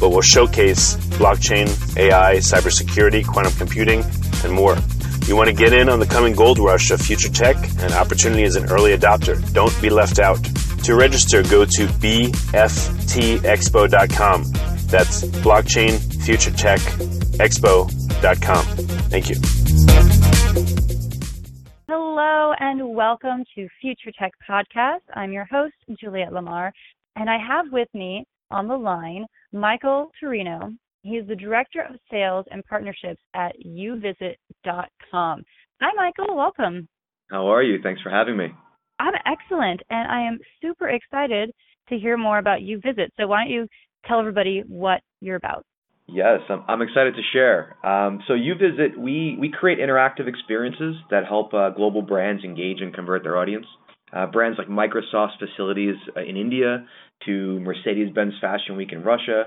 but will showcase blockchain, AI, cybersecurity, quantum computing, and more. You want to get in on the coming gold rush of future tech and opportunity as an early adopter. Don't be left out. To register, go to bftexpo.com. That's blockchain, future tech, expo.com. Thank you. Hello and welcome to Future Tech Podcast. I'm your host, Juliette Lamar, and I have with me on the line Michael Torino. He is the Director of Sales and Partnerships at YouVisit.com. Hi, Michael. Welcome. How are you? Thanks for having me. I'm excellent, and I am super excited to hear more about YouVisit. So why don't you tell everybody what you're about? Yes, I'm excited to share. So YouVisit, we create interactive experiences that help global brands engage and convert their audience. Brands like Microsoft's facilities in India, to Mercedes-Benz Fashion Week in Russia,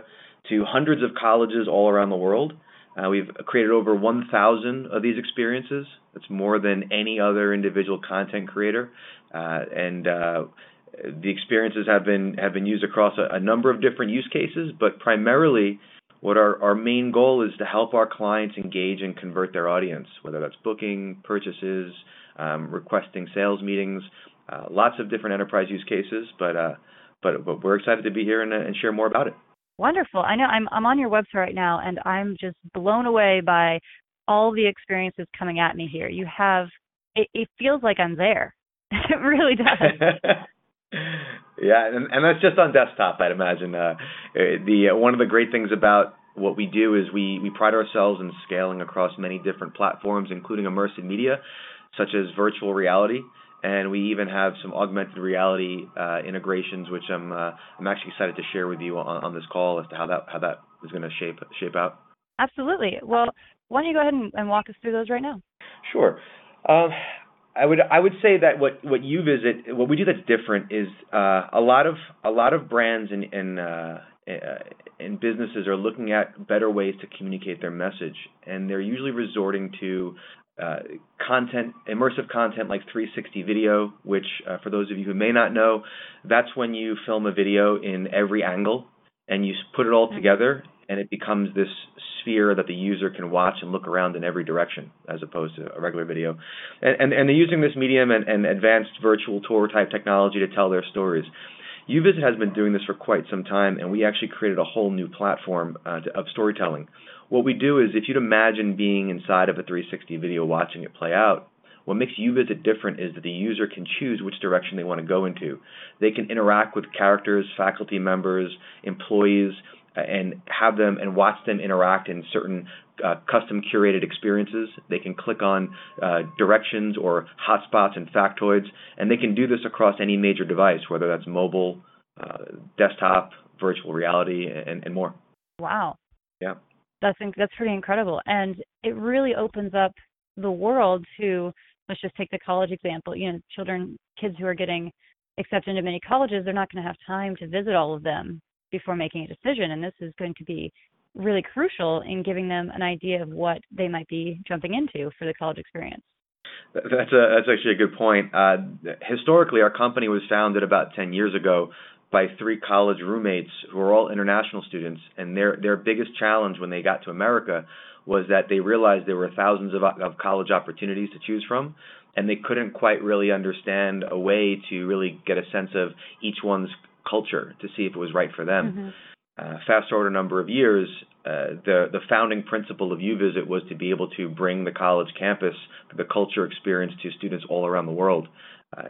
to hundreds of colleges all around the world. We've created over 1,000 of these experiences. That's more than any other individual content creator. The experiences have been used across a number of different use cases, but primarily what our main goal is to help our clients engage and convert their audience, whether that's booking, purchases, requesting sales meetings, lots of different enterprise use cases, but we're excited to be here and share more about it. Wonderful. I know I'm on your website right now, and I'm just blown away by all the experiences coming at me here. You have it feels like I'm there. It really does. Yeah, and that's just on desktop, I'd imagine. One of the great things about what we do is we pride ourselves in scaling across many different platforms, including immersive media, such as virtual reality. And we even have some augmented reality integrations, which I'm actually excited to share with you on this call as to how that is going to shape out. Absolutely. Well, why don't you go ahead and walk us through those right now? Sure. I would say that what YouVisit, what we do that's different is a lot of brands and businesses are looking at better ways to communicate their message, and they're usually resorting to immersive content like 360 video, which for those of you who may not know, that's when you film a video in every angle and you put it all together and it becomes this sphere that the user can watch and look around in every direction as opposed to a regular video. And they're using this medium and advanced virtual tour type technology to tell their stories. YouVisit has been doing this for quite some time, and we actually created a whole new platform of storytelling. What we do is, if you'd imagine being inside of a 360 video watching it play out, what makes YouVisit different is that the user can choose which direction they want to go into. They can interact with characters, faculty members, employees, and have them and watch them interact in certain custom curated experiences. They can click on directions or hotspots and factoids, and they can do this across any major device, whether that's mobile, desktop, virtual reality, and more. Wow. Yeah. That's pretty incredible. And it really opens up the world to, let's just take the college example, you know, kids who are getting accepted into many colleges, they're not going to have time to visit all of them before making a decision. And this is going to be really crucial in giving them an idea of what they might be jumping into for the college experience. That's actually a good point. Historically, our company was founded about 10 years ago by three college roommates who were all international students, and their biggest challenge when they got to America was that they realized there were thousands of college opportunities to choose from, and they couldn't quite really understand a way to really get a sense of each one's culture to see if it was right for them. Mm-hmm. Fast forward a number of years, the founding principle of YouVisit was to be able to bring the college campus, the culture experience to students all around the world.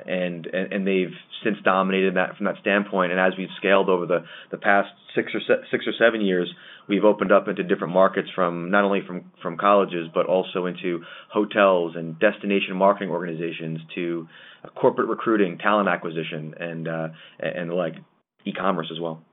And they've since dominated that from that standpoint. And as we've scaled over the past six or seven years, we've opened up into different markets not only from colleges, but also into hotels and destination marketing organizations to corporate recruiting, talent acquisition, and like e-commerce as well.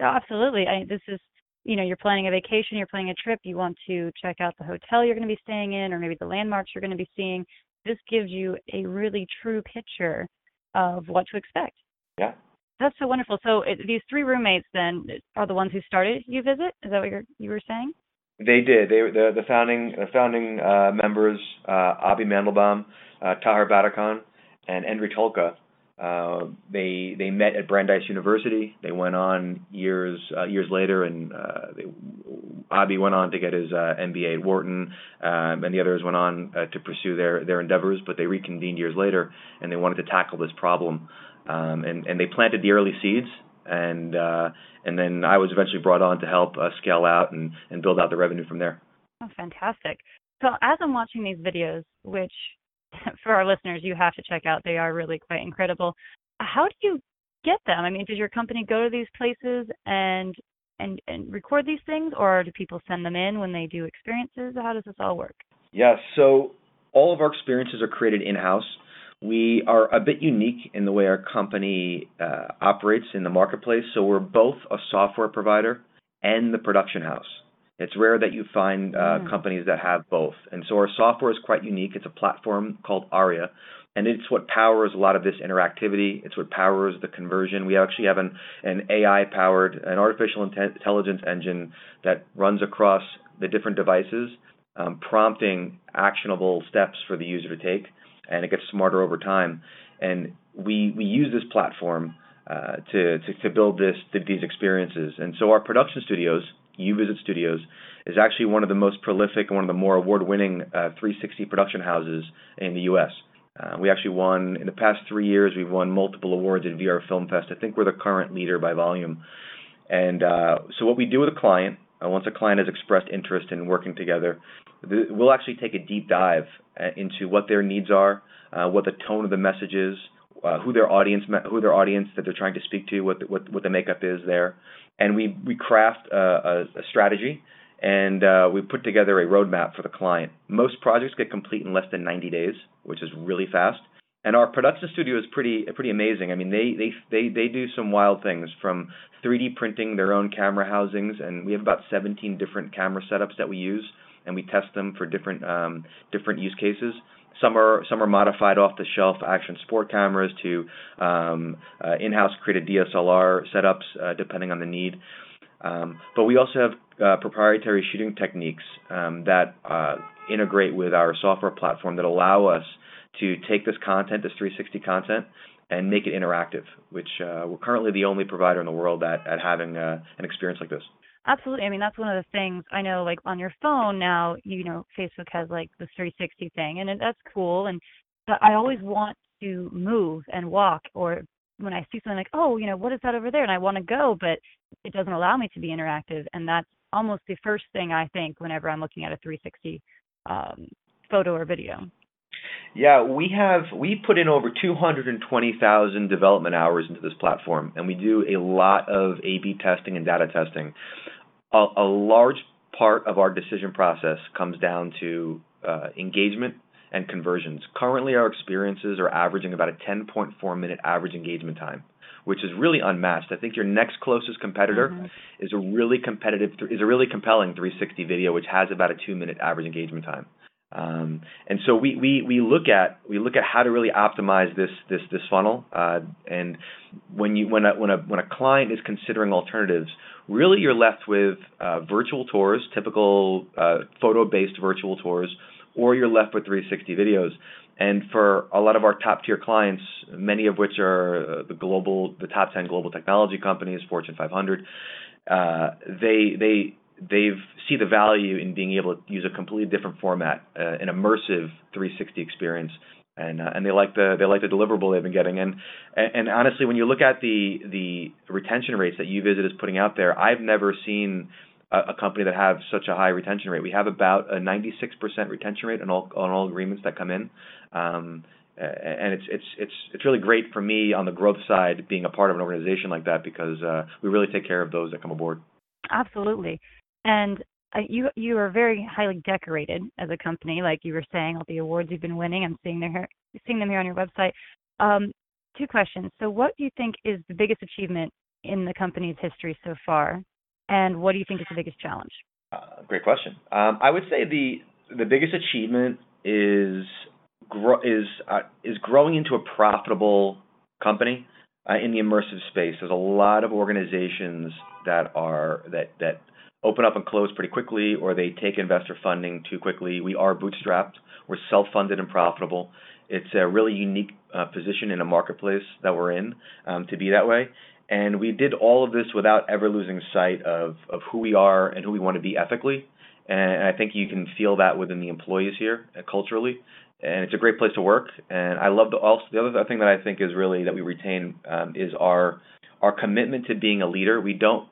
Absolutely. This is, you know, you're planning a vacation, you're planning a trip, you want to check out the hotel you're going to be staying in, or maybe the landmarks you're going to be seeing. This gives you a really true picture of what to expect. Yeah. That's so wonderful. So these three roommates then are the ones who started YouVisit? Is that what you were saying? They did. They were the founding members, Abhi Mandelbaum, Tahir Badakhan, and Endri Tolka. They met at Brandeis University. They went on years later, and Abhi went on to get his MBA at Wharton, and the others went on to pursue their endeavors. But they reconvened years later, and they wanted to tackle this problem, and they planted the early seeds. And then I was eventually brought on to help scale out and build out the revenue from there. Oh, fantastic! So as I'm watching these videos, which for our listeners, you have to check out. They are really quite incredible. How do you get them? I mean, does your company go to these places and record these things, or do people send them in when they do experiences? How does this all work? Yeah, so all of our experiences are created in-house. We are a bit unique in the way our company operates in the marketplace. So we're both a software provider and the production house. It's rare that you find companies that have both. And so our software is quite unique. It's a platform called ARIA, and it's what powers a lot of this interactivity. It's what powers the conversion. We actually have an AI-powered, an artificial intelligence engine that runs across the different devices, prompting actionable steps for the user to take, and it gets smarter over time. And we use this platform to build these experiences. And so our production studios, YouVisit Studios, is actually one of the most prolific and one of the more award-winning 360 production houses in the U.S. We actually won, in the past 3 years, we've won multiple awards at VR Film Fest. I think we're the current leader by volume. And so what we do with a client, once a client has expressed interest in working together, we'll actually take a deep dive into what their needs are, what the tone of the message is, who their audience that they're trying to speak to, what the makeup is there. And we craft a strategy, and we put together a roadmap for the client. Most projects get complete in less than 90 days, which is really fast. And our production studio is pretty amazing. I mean, they do some wild things, from 3D printing their own camera housings, and we have about 17 different camera setups that we use, and we test them for different use cases. Some are modified off-the-shelf action sport cameras to in-house created DSLR setups, depending on the need. But we also have proprietary shooting techniques that integrate with our software platform that allow us to take this content, this 360 content, and make it interactive, which we're currently the only provider in the world at having an experience like this. Absolutely. I mean, that's one of the things I know, like on your phone now, you know, Facebook has like the 360 thing, and that's cool. And but I always want to move and walk, or when I see something like, oh, you know, what is that over there? And I want to go, but it doesn't allow me to be interactive. And that's almost the first thing I think whenever I'm looking at a 360 photo or video. Yeah, we put in over 220,000 development hours into this platform, and we do a lot of A/B testing and data testing. A large part of our decision process comes down to engagement and conversions. Currently, our experiences are averaging about a 10.4-minute average engagement time, which is really unmatched. I think your next closest competitor is a really compelling 360 video, which has about a 2-minute average engagement time. And so we look at how to really optimize this funnel. And when a client is considering alternatives, really you're left with virtual tours, typical photo-based virtual tours, or you're left with 360 videos. And for a lot of our top-tier clients, many of which are the top 10 global technology companies, Fortune 500, they see the value in being able to use a completely different format, an immersive 360 experience, and they like the deliverable they've been getting. And honestly, when you look at the retention rates that YouVisit is putting out there, I've never seen a company that have such a high retention rate. We have about a 96% retention rate on all agreements that come in, and it's really great for me on the growth side being a part of an organization like that, because we really take care of those that come aboard. Absolutely. And you are very highly decorated as a company, like you were saying, all the awards you've been winning. I'm seeing them here on your website. Two questions. So what do you think is the biggest achievement in the company's history so far? And what do you think is the biggest challenge? Great question. I would say the biggest achievement is growing into a profitable company in the immersive space. There's a lot of organizations that open up and close pretty quickly, or they take investor funding too quickly. We are bootstrapped. We're self-funded and profitable. It's a really unique position in a marketplace that we're in to be that way. And we did all of this without ever losing sight of who we are and who we want to be ethically. And I think you can feel that within the employees here culturally. And it's a great place to work. And I love the other thing that I think is really that we retain is our commitment to being a leader. We don't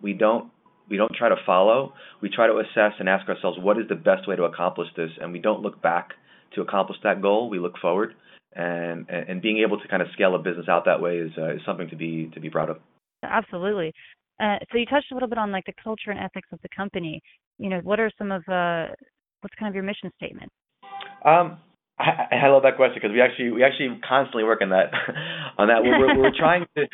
try to follow. We try to assess and ask ourselves, what is the best way to accomplish this? And we don't look back to accomplish that goal. We look forward, and being able to kind of scale a business out that way is something to be proud of. Absolutely. So you touched a little bit on like the culture and ethics of the company. You know, what are some of what's kind of your mission statement? I love that question, because we actually constantly work on that. We're trying to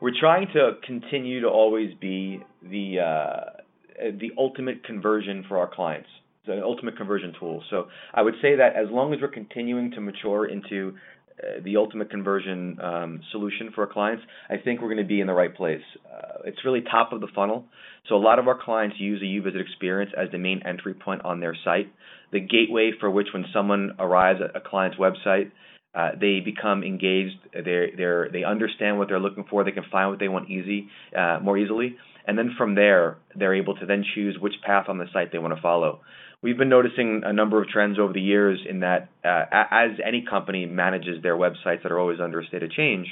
we're trying to continue to always be the ultimate conversion for our clients, the ultimate conversion tool. So I would say that as long as we're continuing to mature into the ultimate conversion solution for our clients, I think we're going to be in the right place. It's really top of the funnel. So a lot of our clients use the YouVisit experience as the main entry point on their site, the gateway for which when someone arrives at a client's website, they become engaged, they understand what they're looking for, they can find what they want more easily, and then from there, they're able to then choose which path on the site they want to follow. We've been noticing a number of trends over the years in that as any company manages their websites that are always under a state of change,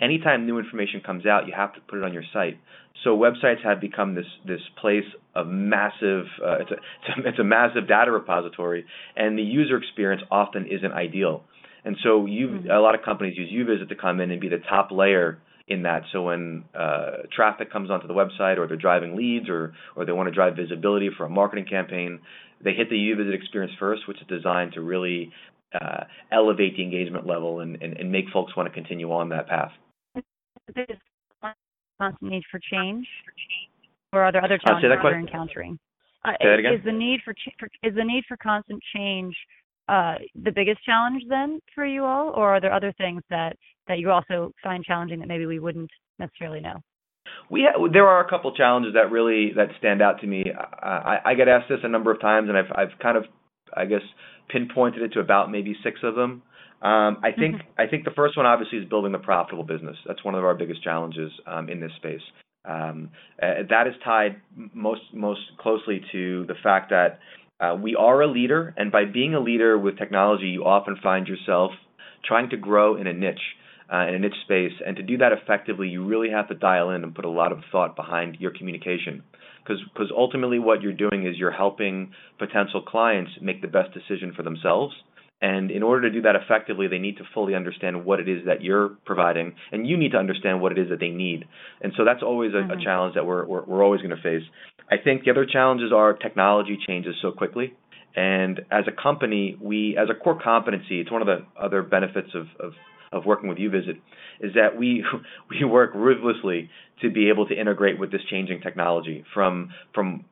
anytime new information comes out, you have to put it on your site. So websites have become this place of massive, it's a massive data repository, and the user experience often isn't ideal. And so a lot of companies use YouVisit to come in and be the top layer in that. So when traffic comes onto the website, or they're driving leads, or they want to drive visibility for a marketing campaign, they hit the YouVisit experience first, which is designed to really elevate the engagement level and make folks want to continue on that path. There's a constant need for change, or are there other challenges that you're encountering? Say that again? Is the need for constant change the biggest challenge then for you all, or are there other things that you also find challenging that maybe we wouldn't necessarily know? There are a couple challenges that stand out to me. I get asked this a number of times, and I've kind of, I guess, pinpointed it to about maybe 6 of them. I think the first one obviously is building a profitable business. That's one of our biggest challenges in this space. That is tied most closely to the fact that we are a leader, and by being a leader with technology, you often find yourself trying to grow in a niche. in a niche space. And to do that effectively, you really have to dial in and put a lot of thought behind your communication. Because ultimately what you're doing is you're helping potential clients make the best decision for themselves. And in order to do that effectively, they need to fully understand what it is that you're providing, and you need to understand what it is that they need. And so that's always a challenge that we're always going to face. I think the other challenges are technology changes so quickly. And as a company, we, as a core competency, it's one of the other benefits of working with YouVisit, is that we work ruthlessly to be able to integrate with this changing technology, from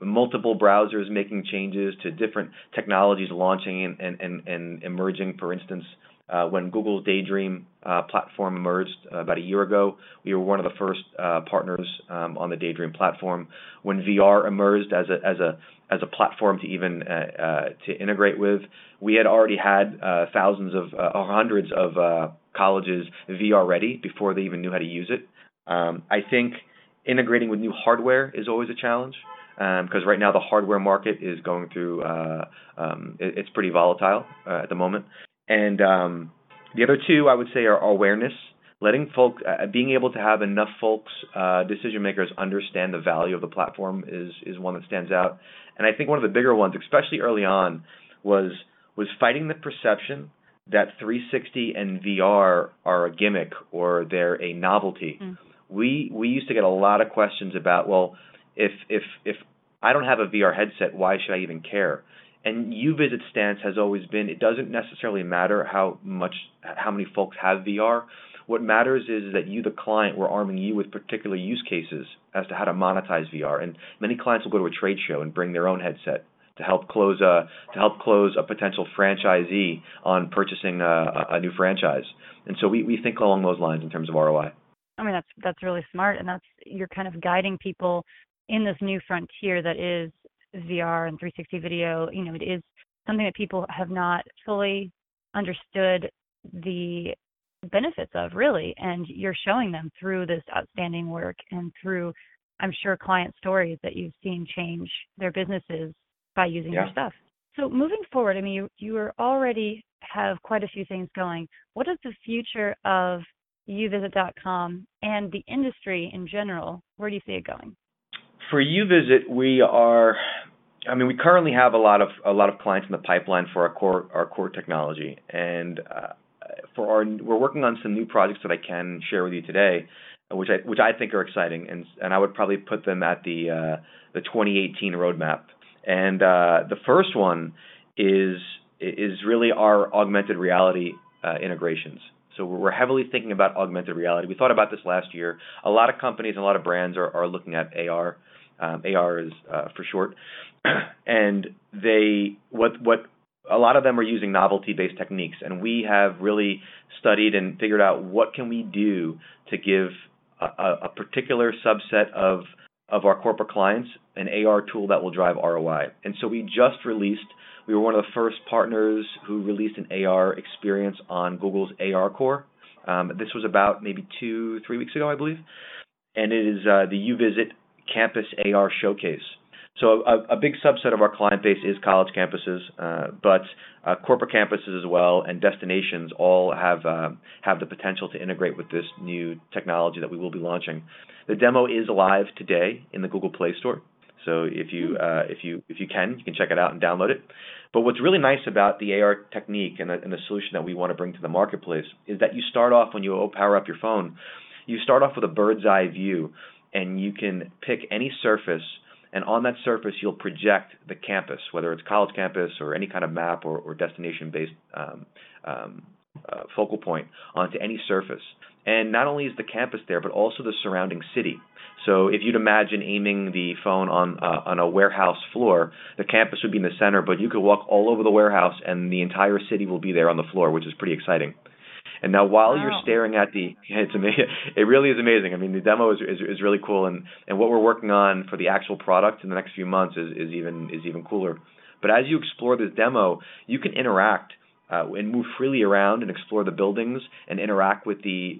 multiple browsers making changes to different technologies launching and emerging. For instance, when Google's Daydream platform emerged about a year ago, we were one of the first partners on the Daydream platform. When VR emerged as a platform to even to integrate with, we had already had thousands of or hundreds of colleges VR ready before they even knew how to use it. I think integrating with new hardware is always a challenge, because right now the hardware market is going through it's pretty volatile at the moment. And the other two, I would say, are awareness, letting folks, being able to have enough folks, decision makers, understand the value of the platform is one that stands out. And I think one of the bigger ones, especially early on, was fighting the perception that 360 and VR are a gimmick or they're a novelty. We used to get a lot of questions about, well, if I don't have a VR headset, why should I even care? And YouVisit's stance has always been, it doesn't necessarily matter how many folks have VR. What matters is that you, the client, we're arming you with particular use cases as to how to monetize VR. And many clients will go to a trade show and bring their own headset to help close a potential franchisee on purchasing a new franchise. And so we think along those lines in terms of ROI. I mean, that's really smart, and that's, you're kind of guiding people in this new frontier that is VR and 360 video. You know, it is something that people have not fully understood the benefits of, really, and you're showing them through this outstanding work and through, I'm sure, client stories that you've seen change their businesses by using your stuff. So moving forward, I mean, you already have quite a few things going. What is the future of YouVisit.com and the industry in general? Where do you see it going? For YouVisit, we currently have a lot of clients in the pipeline for our core technology, and we're working on some new projects that I can share with you today, which I think are exciting, and I would probably put them at the 2018 roadmap. And the first one is really our augmented reality integrations. So we're heavily thinking about augmented reality. We thought about this last year. A lot of companies and a lot of brands are looking at AR. AR is for short, and what a lot of them are using novelty-based techniques. And we have really studied and figured out what can we do to give a particular subset of our corporate clients an AR tool that will drive ROI. And so we were one of the first partners who released an AR experience on Google's AR Core. This was about maybe 2-3 weeks ago, I believe. And it is the YouVisit Campus AR Showcase. So a big subset of our client base is college campuses, but corporate campuses as well, and destinations all have the potential to integrate with this new technology that we will be launching. The demo is live today in the Google Play Store, so if you can check it out and download it. But what's really nice about the AR technique and the solution that we want to bring to the marketplace is that you start off, when you power up your phone, you start off with a bird's eye view, and you can pick any surface. And on that surface, you'll project the campus, whether it's college campus or any kind of map or destination-based focal point, onto any surface. And not only is the campus there, but also the surrounding city. So if you'd imagine aiming the phone on a warehouse floor, the campus would be in the center, but you could walk all over the warehouse, and the entire city will be there on the floor, which is pretty exciting. And now, while you're staring at it's amazing. It really is amazing. I mean, the demo is really cool, and what we're working on for the actual product in the next few months is even cooler. But as you explore this demo, you can interact and move freely around and explore the buildings and interact with a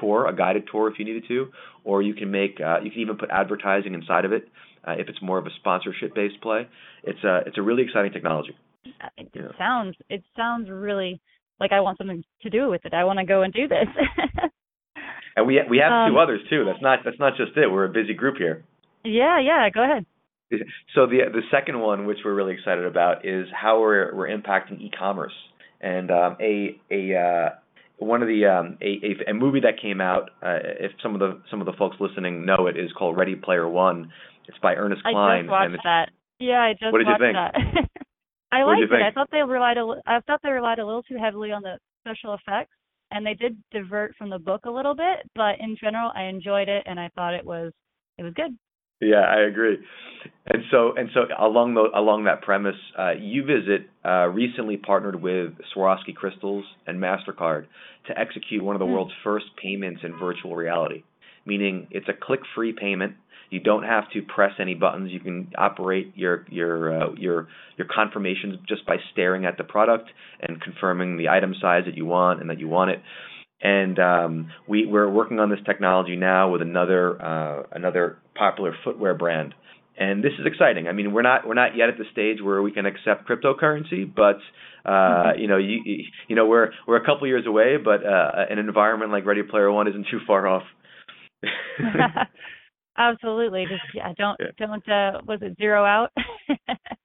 tour, a guided tour if you needed to, or you can even put advertising inside of it if it's more of a sponsorship-based play. It's a really exciting technology. It sounds really like, I want something to do with it. I want to go and do this. And we have two others too. That's not just it. We're a busy group here. Yeah. Go ahead. So the second one, which we're really excited about, is how we're impacting e-commerce. And a movie that came out, if some of the folks listening know it, is called Ready Player One. It's by Ernest Cline. I just watched that. Yeah, I just watched that. I liked it. I thought they relied a little too heavily on the special effects, and they did divert from the book a little bit. But in general, I enjoyed it, and I thought it was good. Yeah, I agree. And so along that premise, YouVisit recently partnered with Swarovski Crystals and MasterCard to execute one of the world's first payments in virtual reality, meaning it's a click-free payment. You don't have to press any buttons. You can operate your confirmations just by staring at the product and confirming the item size that you want and that you want it. And we're working on this technology now with another popular footwear brand, and this is exciting. I mean, we're not yet at the stage where we can accept cryptocurrency, but we're a couple years away. But an environment like Ready Player One isn't too far off. Absolutely. Don't was it zero out?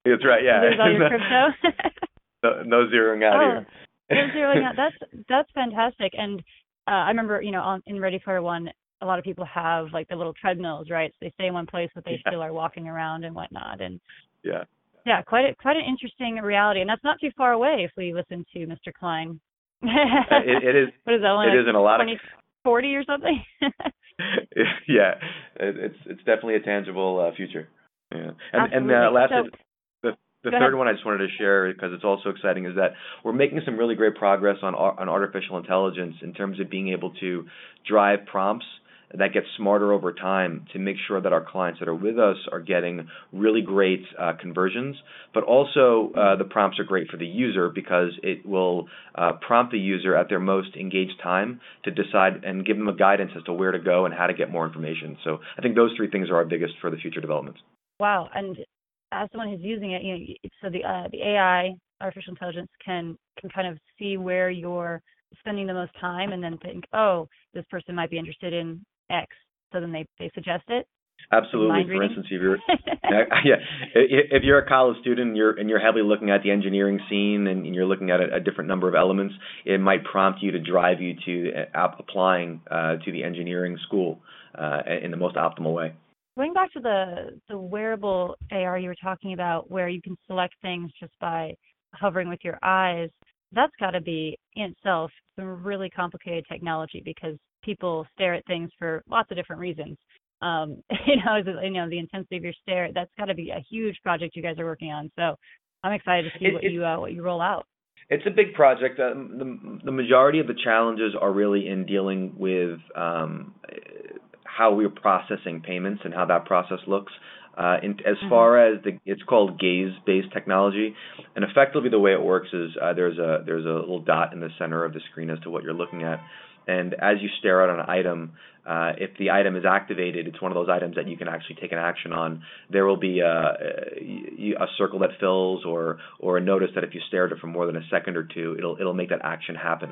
That's right. Yeah. Lose all your crypto. no zeroing out here. That's fantastic. And I remember, in Ready Player One, a lot of people have like the little treadmills, right? So they stay in one place, but they still are walking around and whatnot. And yeah, quite an interesting reality. And that's not too far away if we listen to Mr. Cline. It is. What is that one? It is in a lot 20, of 40 or something. Yeah, it's definitely a tangible future. Yeah, and last. The third one I just wanted to share, because it's also exciting, is that we're making some really great progress on artificial intelligence in terms of being able to drive prompts that get smarter over time to make sure that our clients that are with us are getting really great conversions. But also the prompts are great for the user, because it will prompt the user at their most engaged time to decide and give them a guidance as to where to go and how to get more information. So I think those three things are our biggest for the future developments. Wow. And as someone who's using it, so the AI, artificial intelligence, can kind of see where you're spending the most time, and then think, oh, this person might be interested in X, so then they suggest it. Absolutely. For instance, if you're a college student and you're heavily looking at the engineering scene and you're looking at a different number of elements, it might prompt you to drive you to applying to the engineering school in the most optimal way. Going back to the wearable AR you were talking about, where you can select things just by hovering with your eyes, that's got to be in itself some really complicated technology, because people stare at things for lots of different reasons. The intensity of your stare, that's got to be a huge project you guys are working on. So I'm excited to see what you roll out. It's a big project. The majority of the challenges are really in dealing with how we're processing payments and how that process looks. As far as it's called gaze-based technology, and effectively the way it works is there's a little dot in the center of the screen as to what you're looking at, and as you stare at an item, if the item is activated, it's one of those items that you can actually take an action on. There will be a circle that fills, or a notice that if you stare at it for more than a second or two, it'll make that action happen.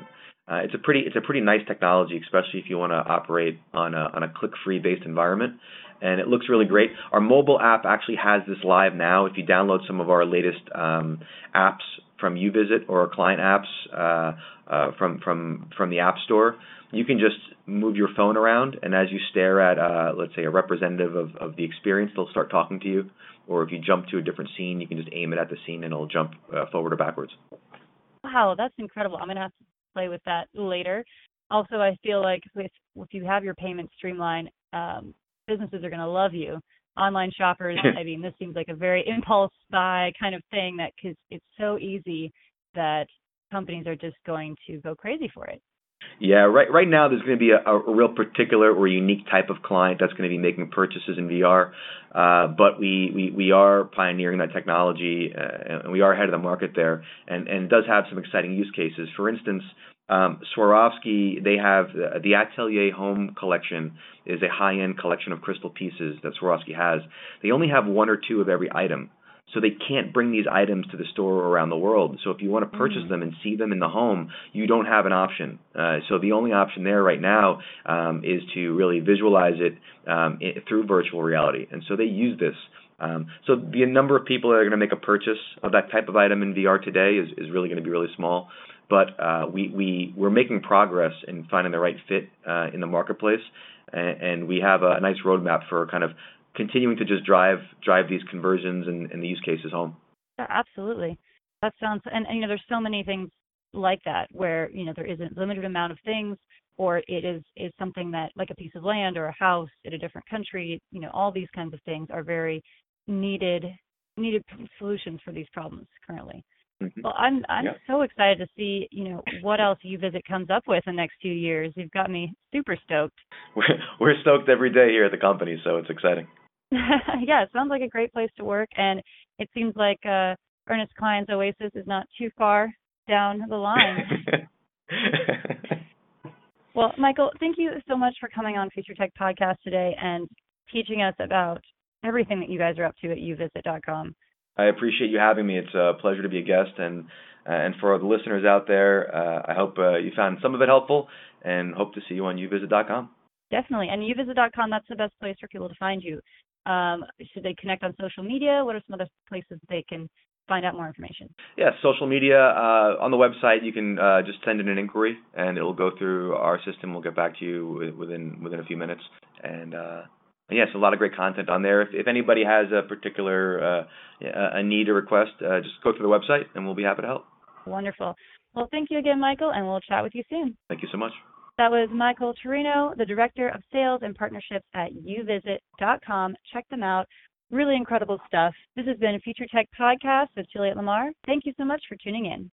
It's a pretty nice technology, especially if you want to operate on a click-free based environment, and it looks really great. Our mobile app actually has this live now. If you download some of our latest apps from YouVisit or our client apps from the App Store, you can just move your phone around, and as you stare at, let's say, a representative of the experience, they'll start talking to you. Or if you jump to a different scene, you can just aim it at the scene, and it'll jump forward or backwards. Wow, that's incredible. I'm going to have to play with that later. Also, I feel like if you have your payments streamlined, businesses are going to love you. Online shoppers, I mean, this seems like a very impulse buy kind of thing, that because it's so easy that companies are just going to go crazy for it. Yeah, right now there's going to be a real particular or unique type of client that's going to be making purchases in VR, but we are pioneering that technology, and we are ahead of the market there, and it does have some exciting use cases. For instance, Swarovski, they have the Atelier Home collection is a high-end collection of crystal pieces that Swarovski has. They only have one or two of every item. So they can't bring these items to the store around the world. So if you want to purchase them and see them in the home, you don't have an option. So the only option there right now is to really visualize it through virtual reality. And so they use this. So the number of people that are going to make a purchase of that type of item in VR today is really going to be really small. But we're making progress in finding the right fit in the marketplace. And we have a nice roadmap for kind of continuing to just drive these conversions and the use cases home. Yeah, absolutely. That sounds, and you know, there's so many things like that where, you know, there isn't a limited amount of things, or it is something that, like a piece of land or a house in a different country, you know, all these kinds of things are very needed solutions for these problems currently. Mm-hmm. Well, I'm so excited to see, you know, what else YouVisit comes up with in the next few years. You've got me super stoked. We're stoked every day here at the company, so it's exciting. Yeah, it sounds like a great place to work, and it seems like Ernest Cline's Oasis is not too far down the line. Well, Michael, thank you so much for coming on Future Tech Podcast today and teaching us about everything that you guys are up to at YouVisit.com. I appreciate you having me. It's a pleasure to be a guest, and for the listeners out there, I hope you found some of it helpful, and hope to see you on YouVisit.com. Definitely, and YouVisit.com, that's the best place for people to find you. Should they connect on social media? What are some other places they can find out more information? Yeah, social media. On the website, you can just send in an inquiry, and it'll go through our system. We'll get back to you within a few minutes, and yes, a lot of great content on there. If anybody has a particular a need or request, just go to the website, and we'll be happy to help. Wonderful. Well, thank you again, Michael, and we'll chat with you soon. Thank you so much. That was Michael Torino, the Director of Sales and Partnerships at YouVisit.com. Check them out. Really incredible stuff. This has been a Future Tech Podcast with Juliette Lamar. Thank you so much for tuning in.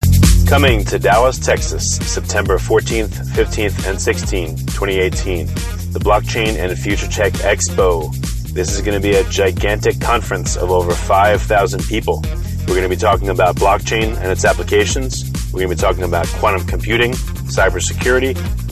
Coming to Dallas, Texas, September 14th, 15th, and 16th, 2018, the Blockchain and Future Tech Expo. This is going to be a gigantic conference of over 5,000 people. We're going to be talking about blockchain and its applications. We're going to be talking about quantum computing, cybersecurity,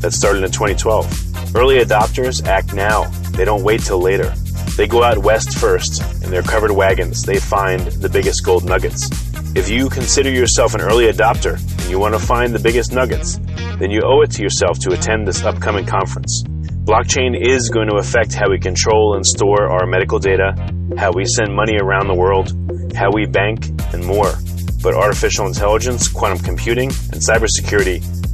that started in 2012. Early adopters act now. They don't wait till later. They go out west first in their covered wagons. They find the biggest gold nuggets. If you consider yourself an early adopter and you want to find the biggest nuggets, then you owe it to yourself to attend this upcoming conference. Blockchain is going to affect how we control and store our medical data, how we send money around the world, how we bank, and more. But artificial intelligence, quantum computing, and cybersecurity